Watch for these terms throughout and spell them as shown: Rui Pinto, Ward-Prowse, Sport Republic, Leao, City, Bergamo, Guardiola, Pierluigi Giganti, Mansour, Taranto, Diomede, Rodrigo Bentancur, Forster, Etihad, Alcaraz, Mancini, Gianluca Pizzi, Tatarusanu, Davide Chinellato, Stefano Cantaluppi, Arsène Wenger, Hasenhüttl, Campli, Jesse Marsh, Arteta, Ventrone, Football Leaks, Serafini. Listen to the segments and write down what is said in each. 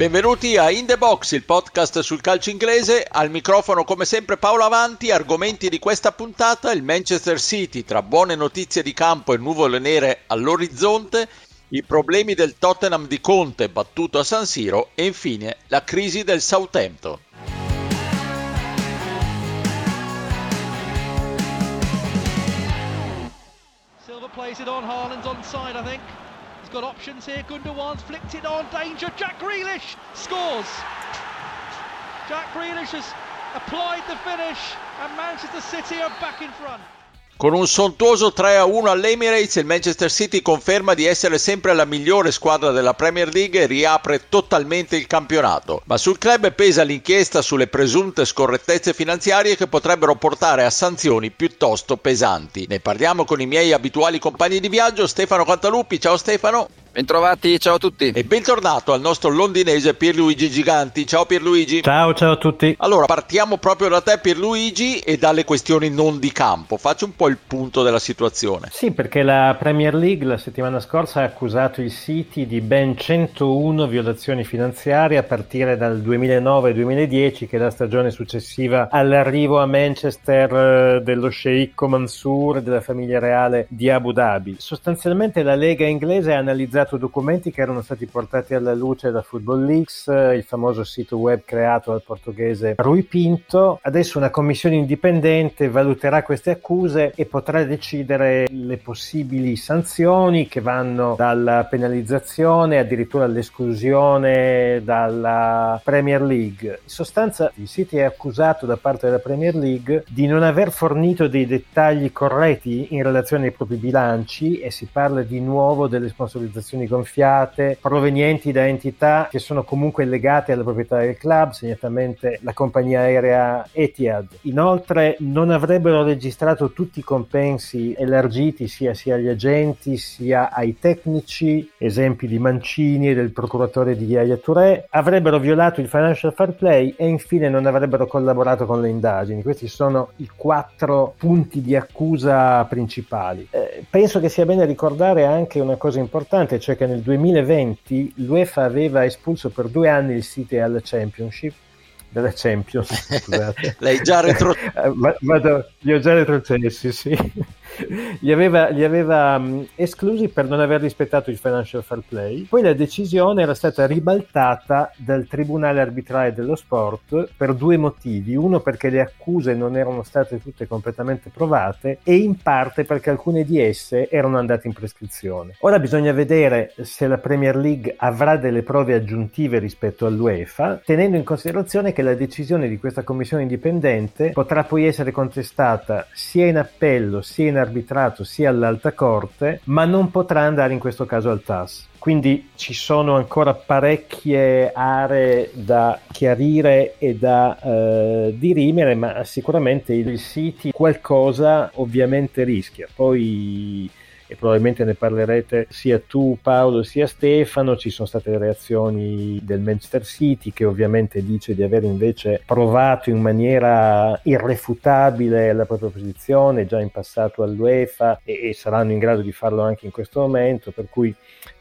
Benvenuti a In The Box, il podcast sul calcio inglese. Al microfono come sempre Paolo Avanti. Argomenti di questa puntata: il Manchester City, tra buone notizie di campo e nuvole nere all'orizzonte, i problemi del Tottenham di Conte battuto a San Siro e infine la crisi del Southampton. Silver plays it on, Haaland's on side I think. Got options here, Gundogan's flicked it on, danger, Jack Grealish scores! Jack Grealish has applied the finish and Manchester City are back in front. Con un sontuoso 3-1 all'Emirates, il Manchester City conferma di essere sempre la migliore squadra della Premier League e riapre totalmente il campionato. Ma sul club pesa l'inchiesta sulle presunte scorrettezze finanziarie che potrebbero portare a sanzioni piuttosto pesanti. Ne parliamo con i miei abituali compagni di viaggio, Stefano Cantaluppi. Ciao Stefano! Bentrovati, ciao a tutti. E bentornato al nostro londinese Pierluigi Giganti. Ciao Pierluigi. Ciao a tutti. Allora, partiamo proprio da te Pierluigi e dalle questioni non di campo. Faccio un po' il punto della situazione. Sì, perché la Premier League la settimana scorsa ha accusato il City di ben 101 violazioni finanziarie a partire dal 2009-2010, che è la stagione successiva all'arrivo a Manchester dello sceicco Mansour e della famiglia reale di Abu Dhabi. Sostanzialmente la Lega inglese ha analizzato documenti che erano stati portati alla luce da Football Leaks, il famoso sito web creato dal portoghese Rui Pinto. Adesso una commissione indipendente valuterà queste accuse e potrà decidere le possibili sanzioni, che vanno dalla penalizzazione addirittura all'esclusione dalla Premier League. In sostanza il City è accusato da parte della Premier League di non aver fornito dei dettagli corretti in relazione ai propri bilanci, e si parla di nuovo delle sponsorizzazioni gonfiate provenienti da entità che sono comunque legate alla proprietà del club, segnatamente la compagnia aerea Etihad. Inoltre non avrebbero registrato tutti i compensi elargiti sia agli agenti sia ai tecnici, esempi di Mancini e del procuratore di Iaia Touré. Avrebbero violato il financial fair play e infine non avrebbero collaborato con le indagini. Questi sono i 4 punti di accusa principali. Penso che sia bene ricordare anche una cosa importante, cioè che nel 2020 l'UEFA aveva espulso per 2 anni il City dalla Champions, scusate. L'hai già li ho già retrocessi, sì. Li aveva esclusi per non aver rispettato il financial fair play. Poi la decisione era stata ribaltata dal tribunale arbitrale dello sport per 2 motivi: uno perché le accuse non erano state tutte completamente provate, e in parte perché alcune di esse erano andate in prescrizione. Ora bisogna vedere se la Premier League avrà delle prove aggiuntive rispetto all'UEFA, tenendo in considerazione che la decisione di questa commissione indipendente potrà poi essere contestata sia in appello sia in arbitrato sia all'alta corte, ma non potrà andare in questo caso al TAS. Quindi ci sono ancora parecchie aree da chiarire e da dirimere, ma sicuramente il City qualcosa ovviamente rischia. Poi, e probabilmente ne parlerete sia tu Paolo sia Stefano, ci sono state le reazioni del Manchester City, che ovviamente dice di aver invece provato in maniera irrefutabile la propria posizione già in passato all'UEFA, e saranno in grado di farlo anche in questo momento, per cui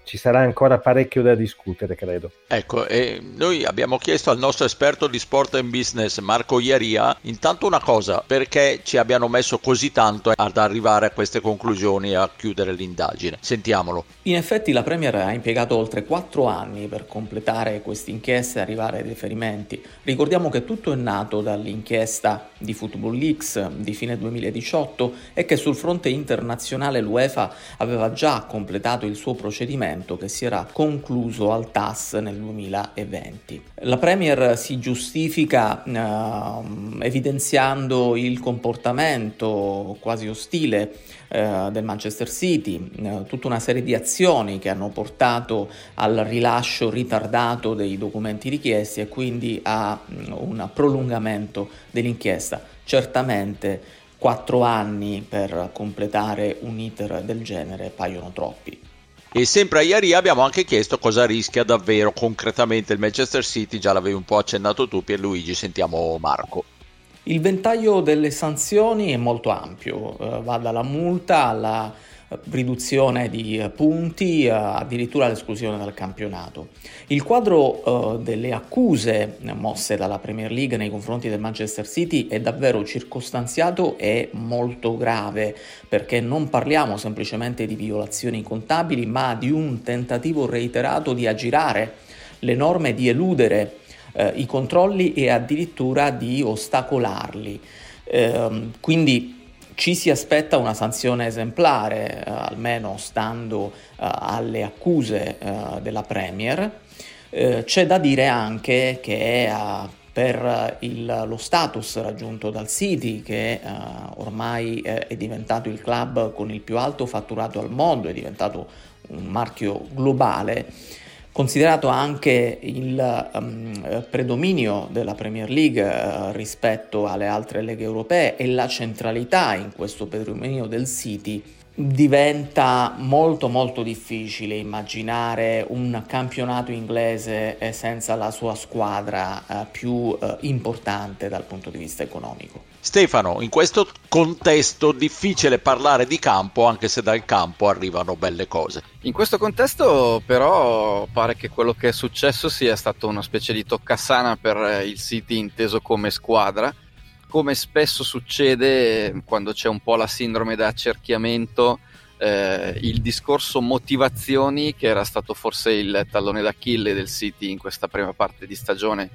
ci sarà ancora parecchio da discutere, credo. Ecco, e noi abbiamo chiesto al nostro esperto di sport and business Marco Iaria intanto una cosa: perché ci abbiano messo così tanto ad arrivare a queste conclusioni e a chiudere l'indagine? Sentiamolo. In effetti la Premier ha impiegato oltre 4 anni per completare queste inchieste e arrivare ai riferimenti. Ricordiamo che tutto è nato dall'inchiesta di Football Leaks di fine 2018 e che sul fronte internazionale l'UEFA aveva già completato il suo procedimento, che si era concluso al TAS nel 2020. La Premier si giustifica evidenziando il comportamento quasi ostile del Manchester City, tutta una serie di azioni che hanno portato al rilascio ritardato dei documenti richiesti e quindi a un prolungamento dell'inchiesta. Certamente 4 anni per completare un iter del genere paiono troppi. E sempre a Iaria abbiamo anche chiesto cosa rischia davvero concretamente il Manchester City. Già l'avevi un po' accennato tu Pierluigi, sentiamo Marco. Il ventaglio delle sanzioni è molto ampio, va dalla multa alla riduzione di punti, addirittura l'esclusione dal campionato. Il quadro delle accuse mosse dalla Premier League nei confronti del Manchester City è davvero circostanziato e molto grave, perché non parliamo semplicemente di violazioni contabili, ma di un tentativo reiterato di aggirare le norme, di eludere i controlli e addirittura di ostacolarli. Quindi ci si aspetta una sanzione esemplare, almeno stando alle accuse della Premier. C'è da dire anche che per lo status raggiunto dal City, che ormai è diventato il club con il più alto fatturato al mondo, è diventato un marchio globale, considerato anche il predominio della Premier League rispetto alle altre leghe europee e la centralità in questo predominio del City, diventa molto molto difficile immaginare un campionato inglese senza la sua squadra più importante dal punto di vista economico. Stefano, in questo contesto difficile parlare di campo, anche se dal campo arrivano belle cose. In questo contesto però pare che quello che è successo sia stato una specie di toccasana per il City inteso come squadra, come spesso succede quando c'è un po' la sindrome da accerchiamento. Il discorso motivazioni, che era stato forse il tallone d'Achille del City in questa prima parte di stagione,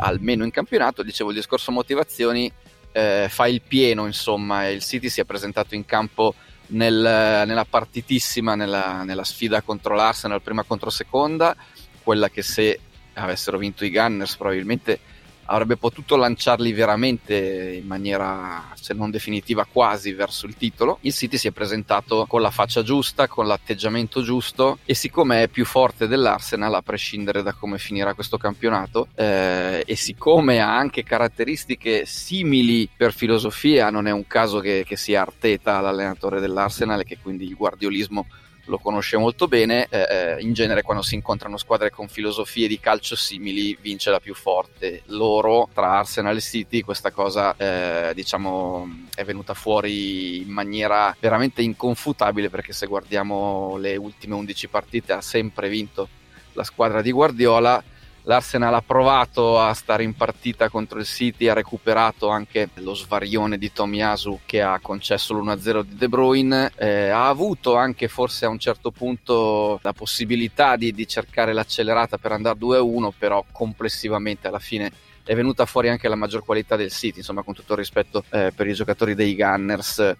almeno in campionato, dicevo il discorso motivazioni fa il pieno, insomma. Il City si è presentato in campo nella partitissima, nella sfida contro l'Arsenal, prima contro seconda, quella che se avessero vinto i Gunners probabilmente avrebbe potuto lanciarli veramente in maniera, se non definitiva, quasi verso il titolo. Il City si è presentato con la faccia giusta, con l'atteggiamento giusto, e siccome è più forte dell'Arsenal, a prescindere da come finirà questo campionato, e siccome ha anche caratteristiche simili per filosofia, non è un caso che sia Arteta l'allenatore dell'Arsenal e che quindi il guardiolismo lo conosce molto bene, in genere quando si incontrano squadre con filosofie di calcio simili vince la più forte. Loro, tra Arsenal e City, questa cosa è venuta fuori in maniera veramente inconfutabile, perché se guardiamo le ultime 11 partite ha sempre vinto la squadra di Guardiola. L'Arsenal ha provato a stare in partita contro il City, ha recuperato anche lo svarione di Tomiyasu che ha concesso l'1-0 di De Bruyne, ha avuto anche forse a un certo punto la possibilità di cercare l'accelerata per andare 2-1, però complessivamente alla fine è venuta fuori anche la maggior qualità del City, insomma, con tutto il rispetto per i giocatori dei Gunners.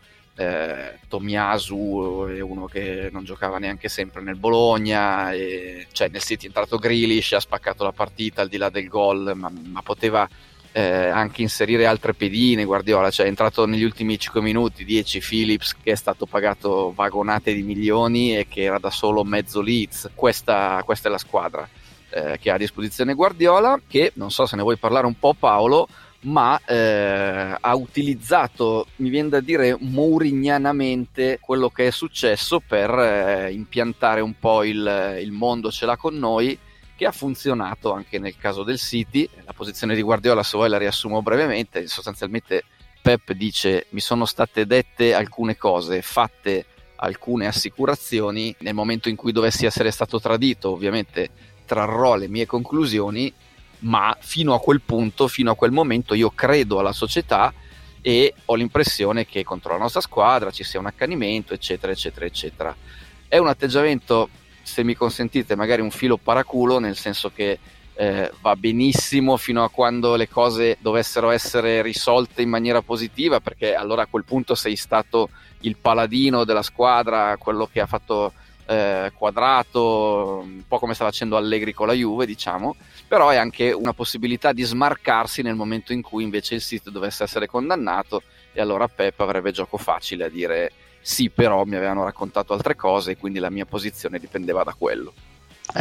Tomiyasu è uno che non giocava neanche sempre nel Bologna, nel City è entrato Grealish, ha spaccato la partita al di là del gol, ma poteva anche inserire altre pedine Guardiola, è entrato negli ultimi 5 minuti 10 Phillips, che è stato pagato vagonate di milioni e che era da solo mezzo Leeds. Questa è la squadra che ha a disposizione Guardiola, che non so se ne vuoi parlare un po', Paolo, ma ha utilizzato, mi viene da dire mourignianamente, quello che è successo per impiantare un po' il mondo ce l'ha con noi, che ha funzionato anche nel caso del City. La posizione di Guardiola, se vuoi la riassumo brevemente, sostanzialmente Pep dice: mi sono state dette alcune cose, fatte alcune assicurazioni, nel momento in cui dovessi essere stato tradito ovviamente trarrò le mie conclusioni, ma fino a quel punto, fino a quel momento io credo alla società e ho l'impressione che contro la nostra squadra ci sia un accanimento, eccetera eccetera eccetera. È un atteggiamento, se mi consentite, magari un filo paraculo, nel senso che va benissimo fino a quando le cose dovessero essere risolte in maniera positiva, perché allora a quel punto sei stato il paladino della squadra, quello che ha fatto quadrato, un po' come stava facendo Allegri con la Juve, diciamo. Però è anche una possibilità di smarcarsi nel momento in cui invece il City dovesse essere condannato, e allora Pep avrebbe gioco facile a dire: sì, però mi avevano raccontato altre cose e quindi la mia posizione dipendeva da quello.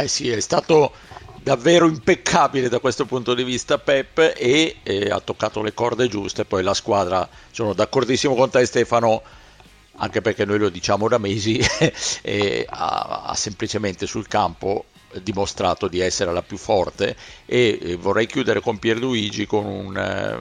Sì, è stato davvero impeccabile da questo punto di vista Pep, e ha toccato le corde giuste. Poi la squadra, sono d'accordissimo con te Stefano, anche perché noi lo diciamo da mesi, e ha semplicemente sul campo dimostrato di essere la più forte. E vorrei chiudere con Pierluigi con un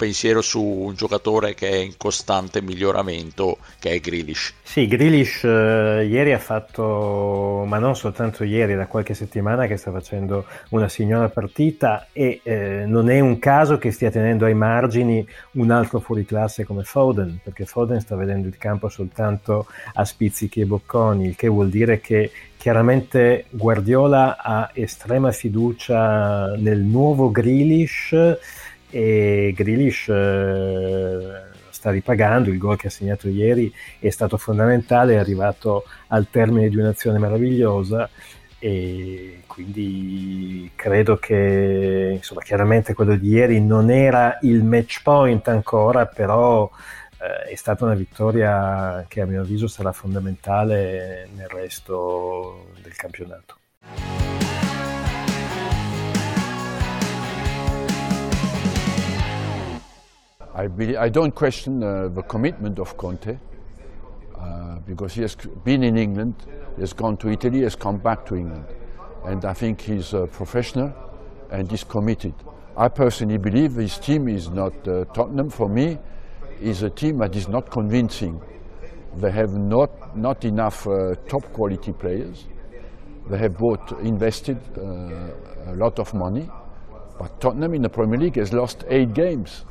pensiero su un giocatore che è in costante miglioramento, che è Grealish. Sì, Grealish ieri ha fatto, ma non soltanto ieri, da qualche settimana che sta facendo una signora partita, e non è un caso che stia tenendo ai margini un altro fuoriclasse come Foden, perché Foden sta vedendo il campo soltanto a spizzichi e bocconi, il che vuol dire che chiaramente Guardiola ha estrema fiducia nel nuovo Grealish, e Grealish sta ripagando. Il gol che ha segnato ieri è stato fondamentale, è arrivato al termine di un'azione meravigliosa, e quindi credo che, insomma, chiaramente quello di ieri non era il match point ancora, però è stata una vittoria che a mio avviso sarà fondamentale nel resto del campionato. I don't question the commitment of Conte because he has been in England, he has gone to Italy, he has come back to England, and I think he's a professional and he's committed. I personally believe his team is not Tottenham. For me, is a team that is not convincing. They have not enough top quality players. They have both invested a lot of money, but Tottenham in the Premier League has lost 8 games.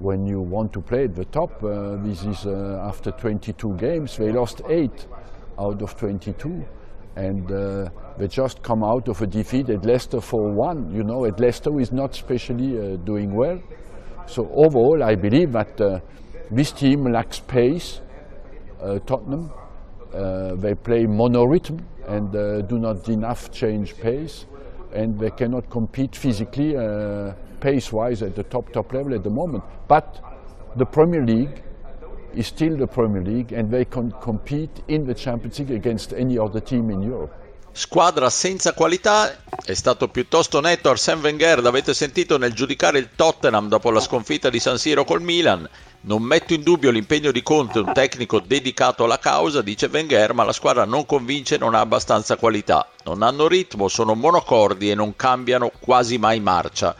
When you want to play at the top, this is after 22 games, they lost 8 out of 22, and they just come out of a defeat at Leicester 4-1. You know, at Leicester is not especially doing well. So overall, I believe that this team lacks pace, Tottenham. They play monorhythm and do not enough change pace, and they cannot compete physically, pace-wise, at the top level at the moment. But the Premier League is still the Premier League, and they can compete in the Champions League against any other team in Europe. Squadra senza qualità, è stato piuttosto netto Arsène Wenger, l'avete sentito nel giudicare il Tottenham dopo la sconfitta di San Siro col Milan. Non metto in dubbio l'impegno di Conte, un tecnico dedicato alla causa, dice Wenger, ma la squadra non convince, non ha abbastanza qualità, non hanno ritmo, sono monocordi e non cambiano quasi mai marcia.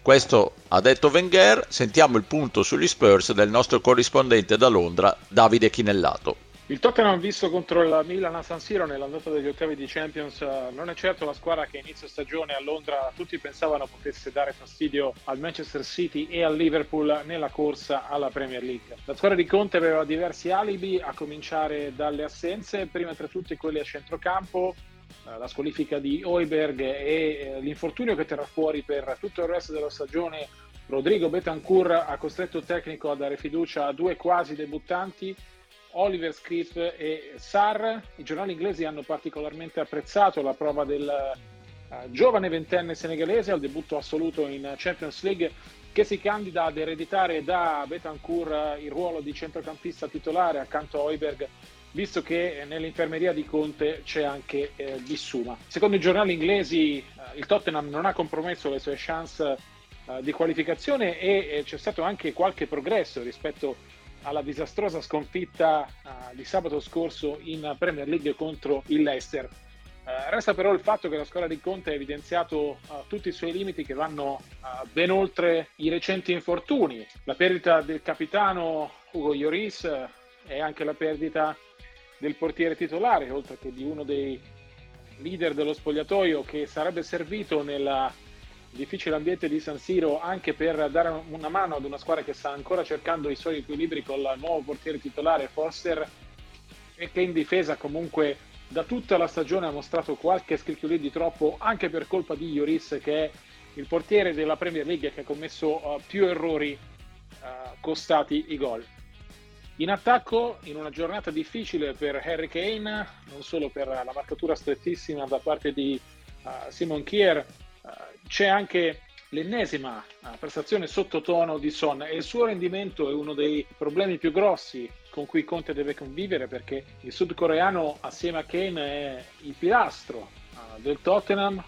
Questo ha detto Wenger. Sentiamo il punto sugli Spurs del nostro corrispondente da Londra, Davide Chinellato. Il Tottenham visto contro la Milan a San Siro nell'andata degli ottavi di Champions non è certo la squadra che inizio stagione a Londra tutti pensavano potesse dare fastidio al Manchester City e al Liverpool nella corsa alla Premier League. La squadra di Conte aveva diversi alibi, a cominciare dalle assenze, prima tra tutti quelle a centrocampo, la squalifica di Højbjerg e l'infortunio che terrà fuori per tutto il resto della stagione Rodrigo Bentancur ha costretto il tecnico a dare fiducia a 2 quasi debuttanti, Oliver Skipp e Sarr. I giornali inglesi hanno particolarmente apprezzato la prova del giovane ventenne senegalese al debutto assoluto in Champions League, che si candida ad ereditare da Bentancur il ruolo di centrocampista titolare accanto a Højbjerg, visto che nell'infermeria di Conte c'è anche Bissouma. Secondo i giornali inglesi il Tottenham non ha compromesso le sue chance di qualificazione, e c'è stato anche qualche progresso rispetto alla disastrosa sconfitta di sabato scorso in Premier League contro il Leicester. Resta però il fatto che la squadra di Conte ha evidenziato tutti i suoi limiti, che vanno ben oltre i recenti infortuni. La perdita del capitano Hugo Lloris e anche la perdita del portiere titolare, oltre che di uno dei leader dello spogliatoio che sarebbe servito nella difficile ambiente di San Siro anche per dare una mano ad una squadra che sta ancora cercando i suoi equilibri con il nuovo portiere titolare Forster, e che in difesa comunque da tutta la stagione ha mostrato qualche scricchiolì di troppo, anche per colpa di Iuris, che è il portiere della Premier League che ha commesso più errori costati i gol. In attacco, in una giornata difficile per Harry Kane, non solo per la marcatura strettissima da parte di Simon Kjaer, c'è anche l'ennesima prestazione sottotono di Son, e il suo rendimento è uno dei problemi più grossi con cui Conte deve convivere, perché il sudcoreano assieme a Kane è il pilastro del Tottenham,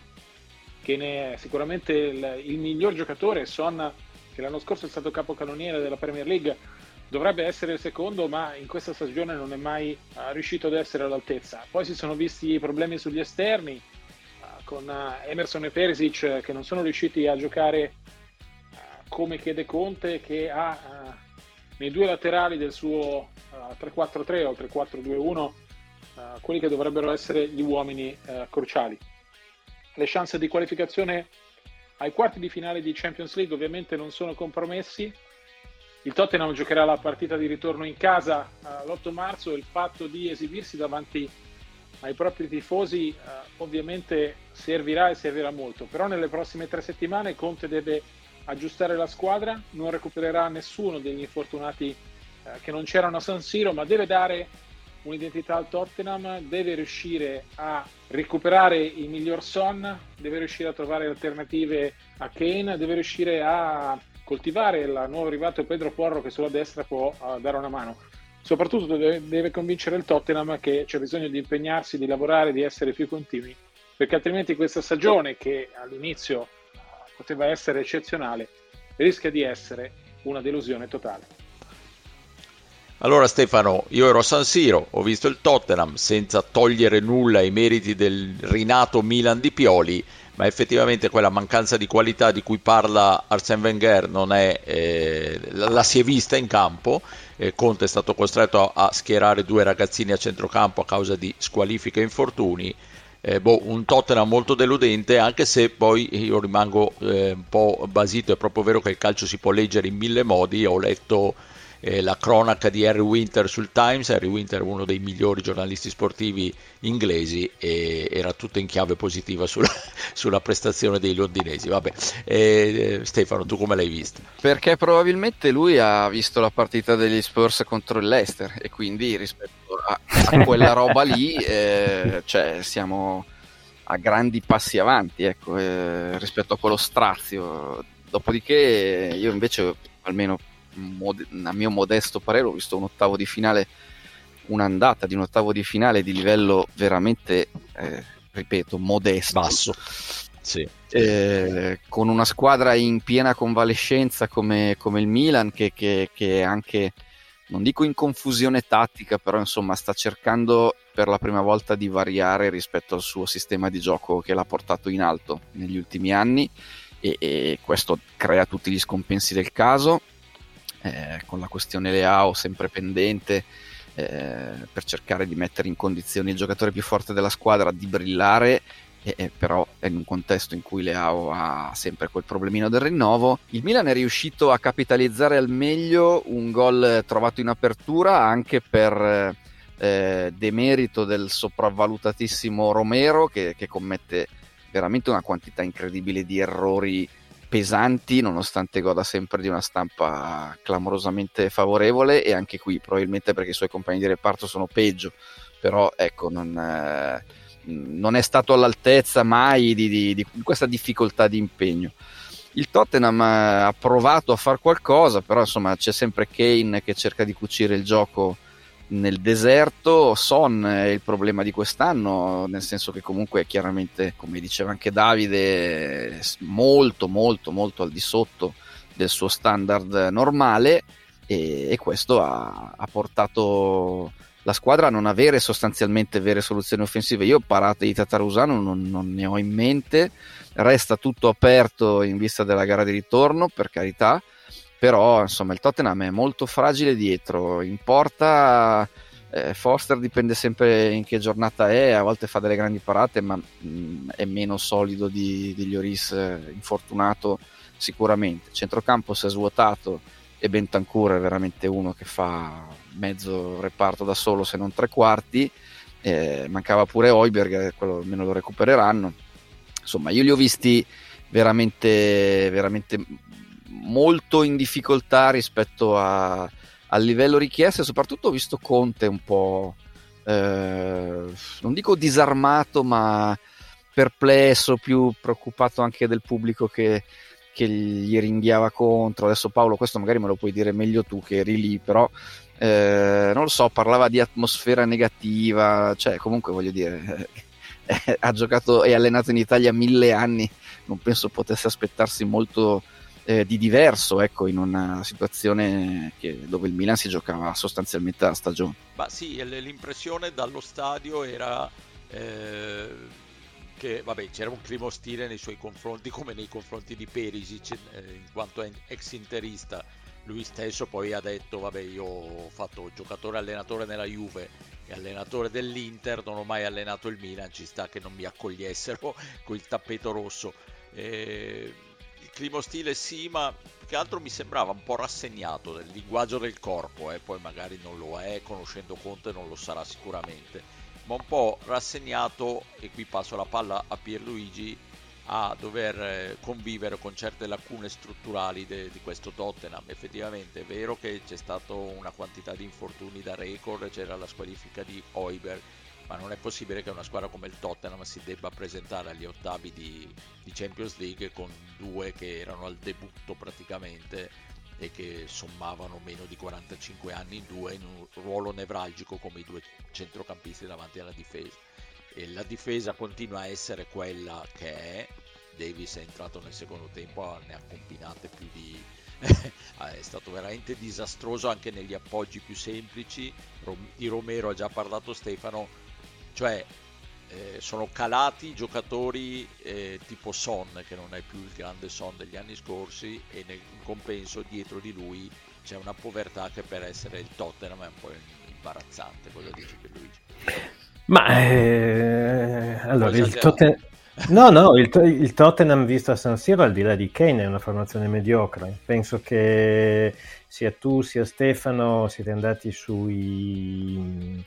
che ne è sicuramente il miglior giocatore. Son, che l'anno scorso è stato capocannoniere della Premier League, dovrebbe essere il secondo, ma in questa stagione non è mai riuscito ad essere all'altezza. Poi si sono visti i problemi sugli esterni, con Emerson e Perisic che non sono riusciti a giocare come chiede Conte, che ha nei due laterali del suo 3-4-3 o 3-4-2-1 quelli che dovrebbero essere gli uomini cruciali. Le chance di qualificazione ai quarti di finale di Champions League ovviamente non sono compromessi. Il Tottenham giocherà la partita di ritorno in casa l'8 marzo. Il fatto di esibirsi davanti ai propri tifosi ovviamente servirà e servirà molto, però nelle prossime 3 settimane Conte deve aggiustare la squadra, non recupererà nessuno degli infortunati che non c'erano a San Siro, ma deve dare un'identità al Tottenham, deve riuscire a recuperare il miglior Son, deve riuscire a trovare alternative a Kane, deve riuscire a coltivare il nuovo arrivato Pedro Porro, che sulla destra può dare una mano. Soprattutto deve convincere il Tottenham che c'è bisogno di impegnarsi, di lavorare, di essere più continui, perché altrimenti questa stagione, che all'inizio poteva essere eccezionale, rischia di essere una delusione totale. Allora Stefano, io ero a San Siro, ho visto il Tottenham, senza togliere nulla ai meriti del rinato Milan di Pioli, ma effettivamente quella mancanza di qualità di cui parla Arsène Wenger non è, la si è vista in campo. Conte è stato costretto a schierare 2 ragazzini a centrocampo a causa di squalifiche e infortuni. Un Tottenham molto deludente, anche se poi io rimango un po' basito. È proprio vero che il calcio si può leggere in 1000 modi. Ho letto la cronaca di Harry Winter sul Times. Harry Winter è uno dei migliori giornalisti sportivi inglesi e era tutto in chiave positiva sulla prestazione dei londinesi. Vabbè. Stefano, tu come l'hai vista? Perché probabilmente lui ha visto la partita degli Spurs contro il Leicester e quindi rispetto a quella roba lì siamo a grandi passi avanti, ecco, rispetto a quello strazio. Dopodiché io invece, almeno a mio modesto parere, ho visto un'andata di un ottavo di finale di livello veramente, ripeto, modesto, basso, sì. Con una squadra in piena convalescenza come il Milan, che anche, non dico in confusione tattica, però insomma sta cercando per la prima volta di variare rispetto al suo sistema di gioco che l'ha portato in alto negli ultimi anni, e questo crea tutti gli scompensi del caso. Con la questione Leao sempre pendente, per cercare di mettere in condizione il giocatore più forte della squadra di brillare, però è in un contesto in cui Leao ha sempre quel problemino del rinnovo. Il Milan è riuscito a capitalizzare al meglio un gol trovato in apertura anche per demerito del sopravvalutatissimo Romero, che commette veramente una quantità incredibile di errori pesanti, nonostante goda sempre di una stampa clamorosamente favorevole, e anche qui probabilmente perché i suoi compagni di reparto sono peggio, però ecco, non è stato all'altezza mai di questa difficoltà di impegno. Il Tottenham ha provato a far qualcosa, però insomma c'è sempre Kane che cerca di cucire il gioco nel deserto. Son è il problema di quest'anno, nel senso che comunque è chiaramente, come diceva anche Davide, molto molto molto al di sotto del suo standard normale, e questo ha portato la squadra a non avere sostanzialmente vere soluzioni offensive. Io parate di Tatarusanu non ne ho in mente, resta tutto aperto in vista della gara di ritorno, per carità. Però insomma il Tottenham è molto fragile dietro, in porta Forster dipende sempre in che giornata è, a volte fa delle grandi parate, ma è meno solido di Lloris, infortunato sicuramente. Centrocampo si è svuotato e Bentancur è veramente uno che fa mezzo reparto da solo, se non 3 quarti. Mancava pure Højbjerg, quello almeno lo recupereranno. Insomma, io li ho visti veramente veramente molto in difficoltà rispetto al livello richiesto, e soprattutto ho visto Conte un po', non dico disarmato, ma perplesso, più preoccupato anche del pubblico che gli ringhiava contro. Adesso Paolo, questo magari me lo puoi dire meglio tu che eri lì, però non lo so, parlava di atmosfera negativa, cioè comunque voglio dire ha giocato e allenato in Italia 1000 anni, non penso potesse aspettarsi molto di diverso, ecco, in una situazione dove il Milan si giocava sostanzialmente la stagione. Ma sì, l'impressione dallo stadio era che vabbè, c'era un clima ostile nei suoi confronti, come nei confronti di Perisic, in quanto ex interista. Lui stesso poi ha detto: vabbè, io ho fatto giocatore allenatore nella Juve e allenatore dell'Inter, non ho mai allenato il Milan, ci sta che non mi accogliessero col tappeto rosso. Il clima ostile sì, ma più che altro mi sembrava un po' rassegnato del linguaggio del corpo, poi magari non lo è, conoscendo Conte non lo sarà sicuramente, ma un po' rassegnato, e qui passo la palla a Pierluigi, a dover convivere con certe lacune strutturali di questo Tottenham. Effettivamente è vero che c'è stata una quantità di infortuni da record, c'era la squalifica di Højbjerg, ma non è possibile che una squadra come il Tottenham si debba presentare agli ottavi di Champions League con due che erano al debutto praticamente e che sommavano meno di 45 anni in due, in un ruolo nevralgico come i due centrocampisti davanti alla difesa. E la difesa continua a essere quella che è. Davis è entrato nel secondo tempo, ne ha combinate più di... è stato veramente disastroso anche negli appoggi più semplici. Di Romero ha già parlato Stefano, cioè sono calati giocatori tipo Son, che non è più il grande Son degli anni scorsi, e nel compenso dietro di lui c'è una povertà che per essere il Tottenham è un po' imbarazzante. Cosa dici per Luigi? Ma allora il Tottenham visto a San Siro, al di là di Kane, è una formazione mediocre. Penso che sia tu sia Stefano siete andati sui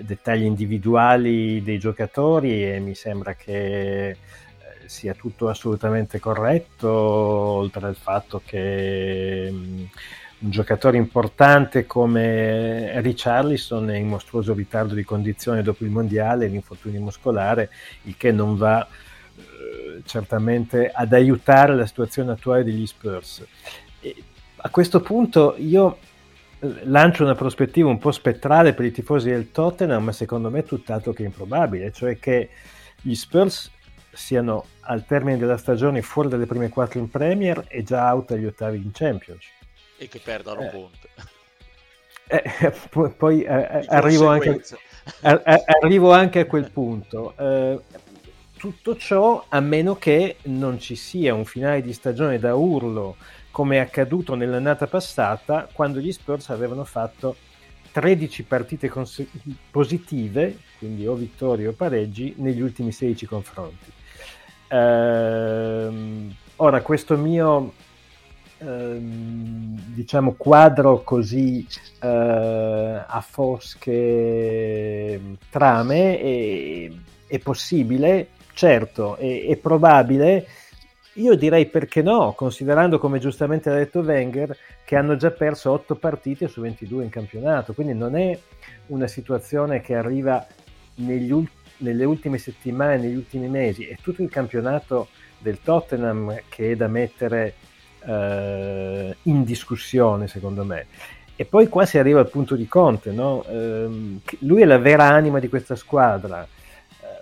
dettagli individuali dei giocatori e mi sembra che sia tutto assolutamente corretto, oltre al fatto che un giocatore importante come Richarlison è in mostruoso ritardo di condizione dopo il mondiale, l'infortunio muscolare, il che non va certamente ad aiutare la situazione attuale degli Spurs. E a questo punto io lancio una prospettiva un po' spettrale per i tifosi del Tottenham, ma secondo me è tutt'altro che improbabile, cioè che gli Spurs siano al termine della stagione fuori dalle prime quattro in Premier e già out agli ottavi in Champions. E che perdano Conte. Arrivo anche a quel punto. Tutto ciò a meno che non ci sia un finale di stagione da urlo, come è accaduto nell'annata passata, quando gli Spurs avevano fatto 13 partite positive, quindi o vittorie o pareggi, negli ultimi 16 confronti. Ora, questo mio diciamo quadro così a fosche trame è possibile, certo, è probabile, io direi perché no, considerando, come giustamente ha detto Wenger, che hanno già perso 8 partite su 22 in campionato, quindi non è una situazione che arriva nelle ultime settimane, negli ultimi mesi. È tutto il campionato del Tottenham che è da mettere in discussione, secondo me. E poi qua si arriva al punto di Conte, no? Lui è la vera anima di questa squadra.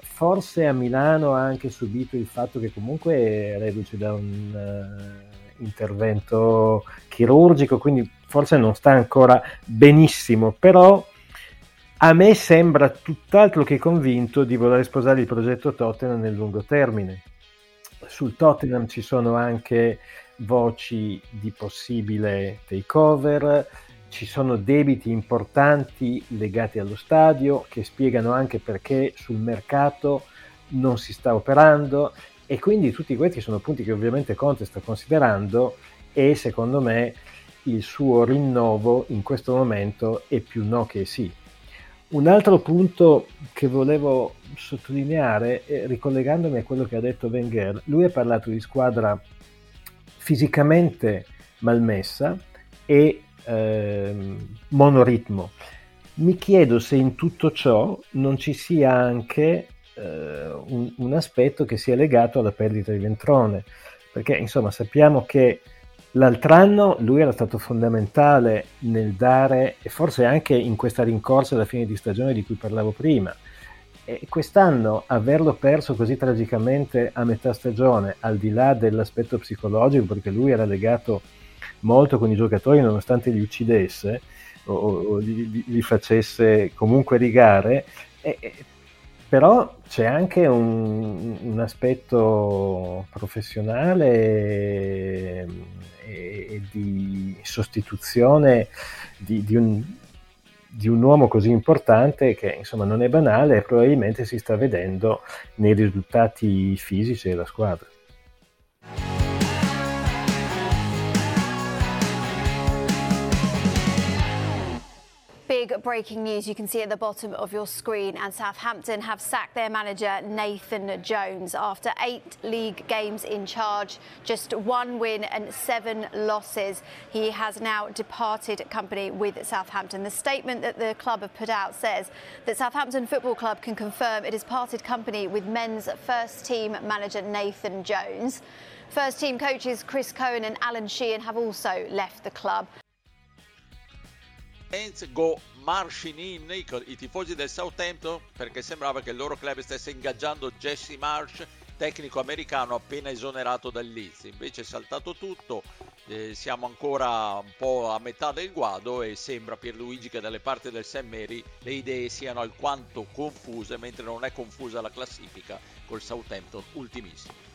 Forse a Milano ha anche subito il fatto che comunque è reduce da un intervento chirurgico, quindi forse non sta ancora benissimo, però a me sembra tutt'altro che convinto di voler sposare il progetto Tottenham nel lungo termine. Sul Tottenham ci sono anche voci di possibile takeover, ci sono debiti importanti legati allo stadio che spiegano anche perché sul mercato non si sta operando, e quindi tutti questi sono punti che ovviamente Conte sta considerando, e secondo me il suo rinnovo in questo momento è più no che sì. Un altro punto che volevo sottolineare, ricollegandomi a quello che ha detto Wenger, lui ha parlato di squadra fisicamente malmessa e monoritmo. Mi chiedo se in tutto ciò non ci sia anche un aspetto che sia legato alla perdita di Ventrone, perché insomma sappiamo che l'altro anno lui era stato fondamentale nel dare, e forse anche in questa rincorsa alla fine di stagione di cui parlavo prima, e quest'anno averlo perso così tragicamente a metà stagione, al di là dell'aspetto psicologico, perché lui era legato molto con i giocatori nonostante li uccidesse o li facesse comunque rigare, Però c'è anche un aspetto professionale e di sostituzione di un uomo così importante che insomma non è banale e probabilmente si sta vedendo nei risultati fisici della squadra. Big breaking news you can see at the bottom of your screen, and Southampton have sacked their manager Nathan Jones after 8 league games in charge, just 1 win and 7 losses. He has now departed company with Southampton. The statement that the club have put out says that Southampton Football Club can confirm it has parted company with men's first team manager Nathan Jones. First team coaches Chris Cohen and Alan Sheehan have also left the club. Go marching in i tifosi del Southampton, perché sembrava che il loro club stesse ingaggiando Jesse Marsh, tecnico americano appena esonerato dal Leeds. Invece è saltato tutto, siamo ancora un po' a metà del guado e sembra, Pierluigi, che dalle parti del St. Mary le idee siano alquanto confuse, mentre non è confusa la classifica col Southampton ultimissimo.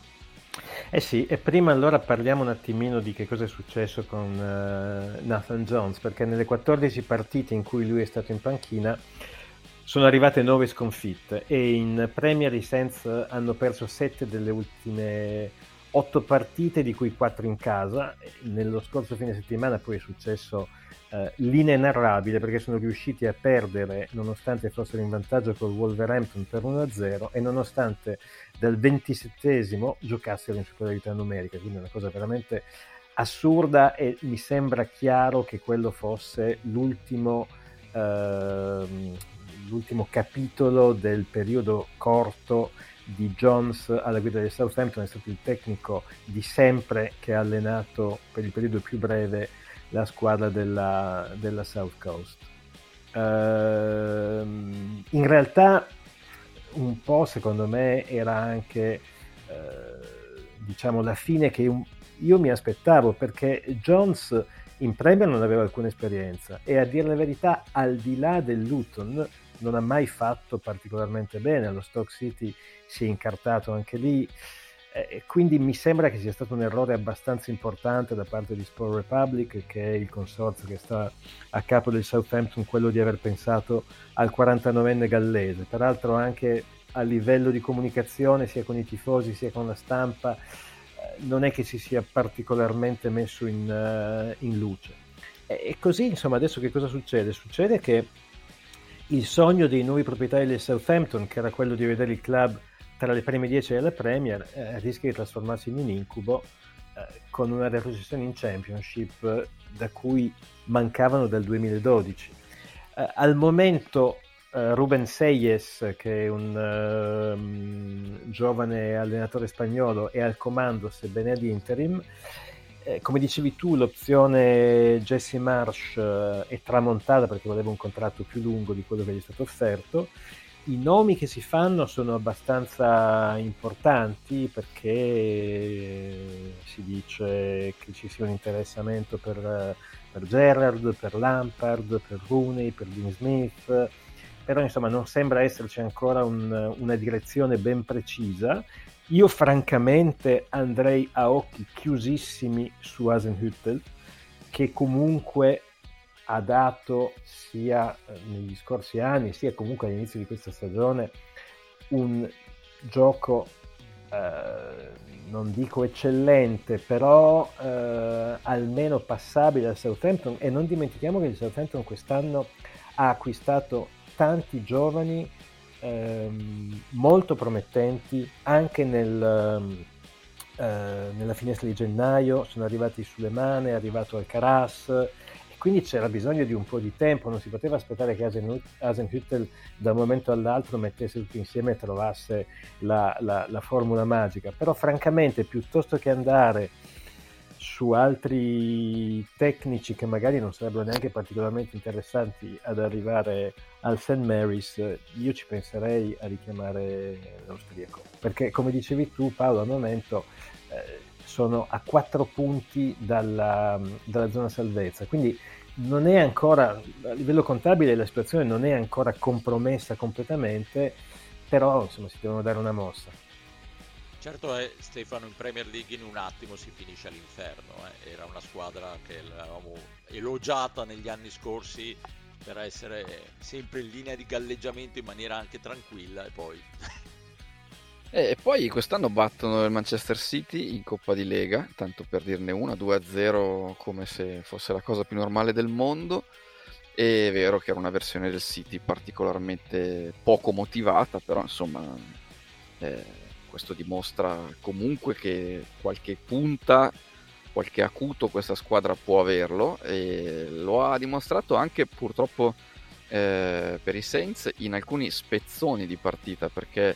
Eh sì, e prima allora parliamo un attimino di che cosa è successo con Nathan Jones, perché nelle 14 partite in cui lui è stato in panchina sono arrivate 9 sconfitte e in Premier i Saints hanno perso 7 delle ultime 8 partite, di cui 4 in casa. Nello scorso fine settimana poi è successo l'inenarrabile, perché sono riusciti a perdere nonostante fossero in vantaggio col Wolverhampton per 1-0 e nonostante dal 27esimo giocassero in superiorità numerica, quindi è una cosa veramente assurda e mi sembra chiaro che quello fosse l'ultimo capitolo del periodo corto di Jones alla guida del Southampton. È stato il tecnico di sempre che ha allenato per il periodo più breve la squadra della South Coast. In realtà un po' secondo me era anche diciamo la fine che io mi aspettavo, perché Jones in Premier non aveva alcuna esperienza e, a dire la verità, al di là del Luton non ha mai fatto particolarmente bene. Allo Stoke City si è incartato anche lì. Quindi mi sembra che sia stato un errore abbastanza importante da parte di Sport Republic, che è il consorzio che sta a capo del Southampton, quello di aver pensato al 49enne gallese. Peraltro anche a livello di comunicazione, sia con i tifosi sia con la stampa, non è che si sia particolarmente messo in luce. E così, insomma, adesso che cosa succede? Succede che il sogno dei nuovi proprietari del Southampton, che era quello di vedere il club tra le prime 10 della Premier, rischia di trasformarsi in un incubo, con una retrocessione in Championship da cui mancavano dal 2012. Al momento Rubén Seyes, che è un giovane allenatore spagnolo, è al comando, sebbene ad interim. Come dicevi tu, l'opzione Jesse Marsh è tramontata, perché voleva un contratto più lungo di quello che gli è stato offerto. I nomi che si fanno sono abbastanza importanti, perché si dice che ci sia un interessamento per Gerrard, per Lampard, per Rooney, per Dean Smith, però insomma non sembra esserci ancora una direzione ben precisa. Io francamente andrei a occhi chiusissimi su Hasenhüttl, che comunque ha dato, sia negli scorsi anni sia comunque all'inizio di questa stagione, un gioco non dico eccellente, però almeno passabile al Southampton. E non dimentichiamo che il Southampton quest'anno ha acquistato tanti giovani molto promettenti. Anche nella finestra di gennaio sono arrivati Sulemane, è arrivato Alcaraz, quindi c'era bisogno di un po' di tempo. Non si poteva aspettare che Hasenhüttl da un momento all'altro mettesse tutti insieme e trovasse la formula magica. Però francamente, piuttosto che andare su altri tecnici che magari non sarebbero neanche particolarmente interessanti ad arrivare al St. Mary's, io ci penserei a richiamare l'austriaco, perché, come dicevi tu Paolo, al momento sono a 4 punti dalla zona salvezza, quindi non è ancora, a livello contabile, la situazione non è ancora compromessa completamente, però insomma si devono dare una mossa. Certo è, Stefano, in Premier League in un attimo si finisce all'inferno, eh. Era una squadra che l'avevamo elogiata negli anni scorsi per essere sempre in linea di galleggiamento in maniera anche tranquilla, e poi e poi quest'anno battono il Manchester City in Coppa di Lega, tanto per dirne una, 2-0 come se fosse la cosa più normale del mondo. È vero che era una versione del City particolarmente poco motivata, però insomma questo dimostra comunque che qualche punta, qualche acuto questa squadra può averlo, e lo ha dimostrato anche purtroppo per i Saints in alcuni spezzoni di partita, perché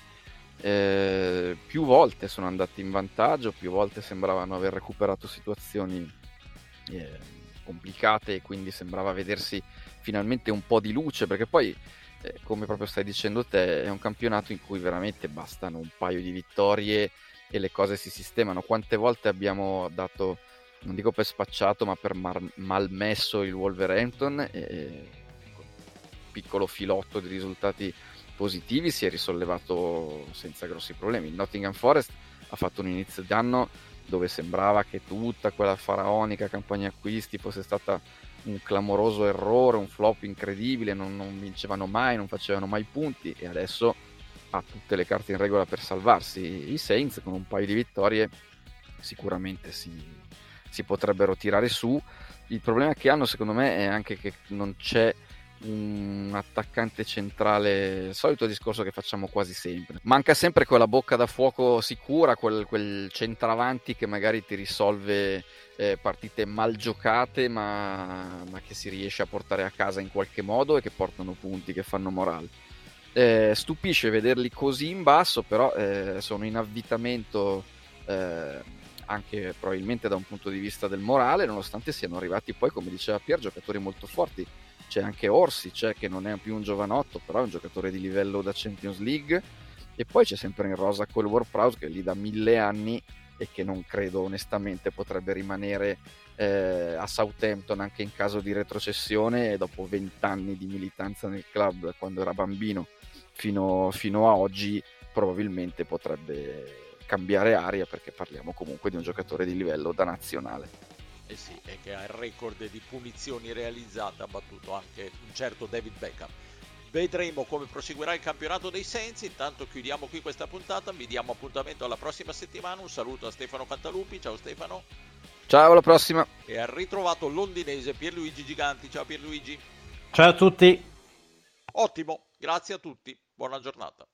più volte sono andati in vantaggio, più volte sembravano aver recuperato situazioni complicate, e quindi sembrava vedersi finalmente un po' di luce, perché poi come proprio stai dicendo te, è un campionato in cui veramente bastano un paio di vittorie e le cose si sistemano. Quante volte abbiamo dato, non dico per spacciato, ma per malmesso il Wolverhampton, e un piccolo filotto di risultati positivi si è risollevato senza grossi problemi. Il Nottingham Forest ha fatto un inizio d'anno dove sembrava che tutta quella faraonica campagna acquisti fosse stata un clamoroso errore, un flop incredibile, non vincevano mai, non facevano mai punti, e adesso ha tutte le carte in regola per salvarsi. I Saints con un paio di vittorie sicuramente si potrebbero tirare su. Il problema che hanno secondo me è anche che non c'è un attaccante centrale, il solito discorso che facciamo quasi sempre, manca sempre quella bocca da fuoco sicura, quel centravanti che magari ti risolve partite mal giocate ma che si riesce a portare a casa in qualche modo e che portano punti, che fanno morale. Stupisce vederli così in basso, però sono in avvitamento anche probabilmente da un punto di vista del morale, nonostante siano arrivati poi, come diceva Pier, giocatori molto forti. C'è anche Orsi, c'è che non è più un giovanotto, però è un giocatore di livello da Champions League, e poi c'è sempre in rosa quel Ward-Prowse che è lì da 1000 anni e che non credo onestamente potrebbe rimanere a Southampton anche in caso di retrocessione, e dopo 20 anni di militanza nel club quando era bambino fino a oggi probabilmente potrebbe cambiare aria, perché parliamo comunque di un giocatore di livello da nazionale. Eh sì, e che ha il record di punizioni realizzate, ha battuto anche un certo David Beckham. Vedremo come proseguirà il campionato dei Saints. Intanto chiudiamo qui questa puntata, vi diamo appuntamento alla prossima settimana. Un saluto a Stefano Cantaluppi, ciao Stefano. Ciao, alla prossima. E ha ritrovato londinese Pierluigi Giganti, ciao Pierluigi. Ciao a tutti. Ottimo, grazie a tutti, buona giornata.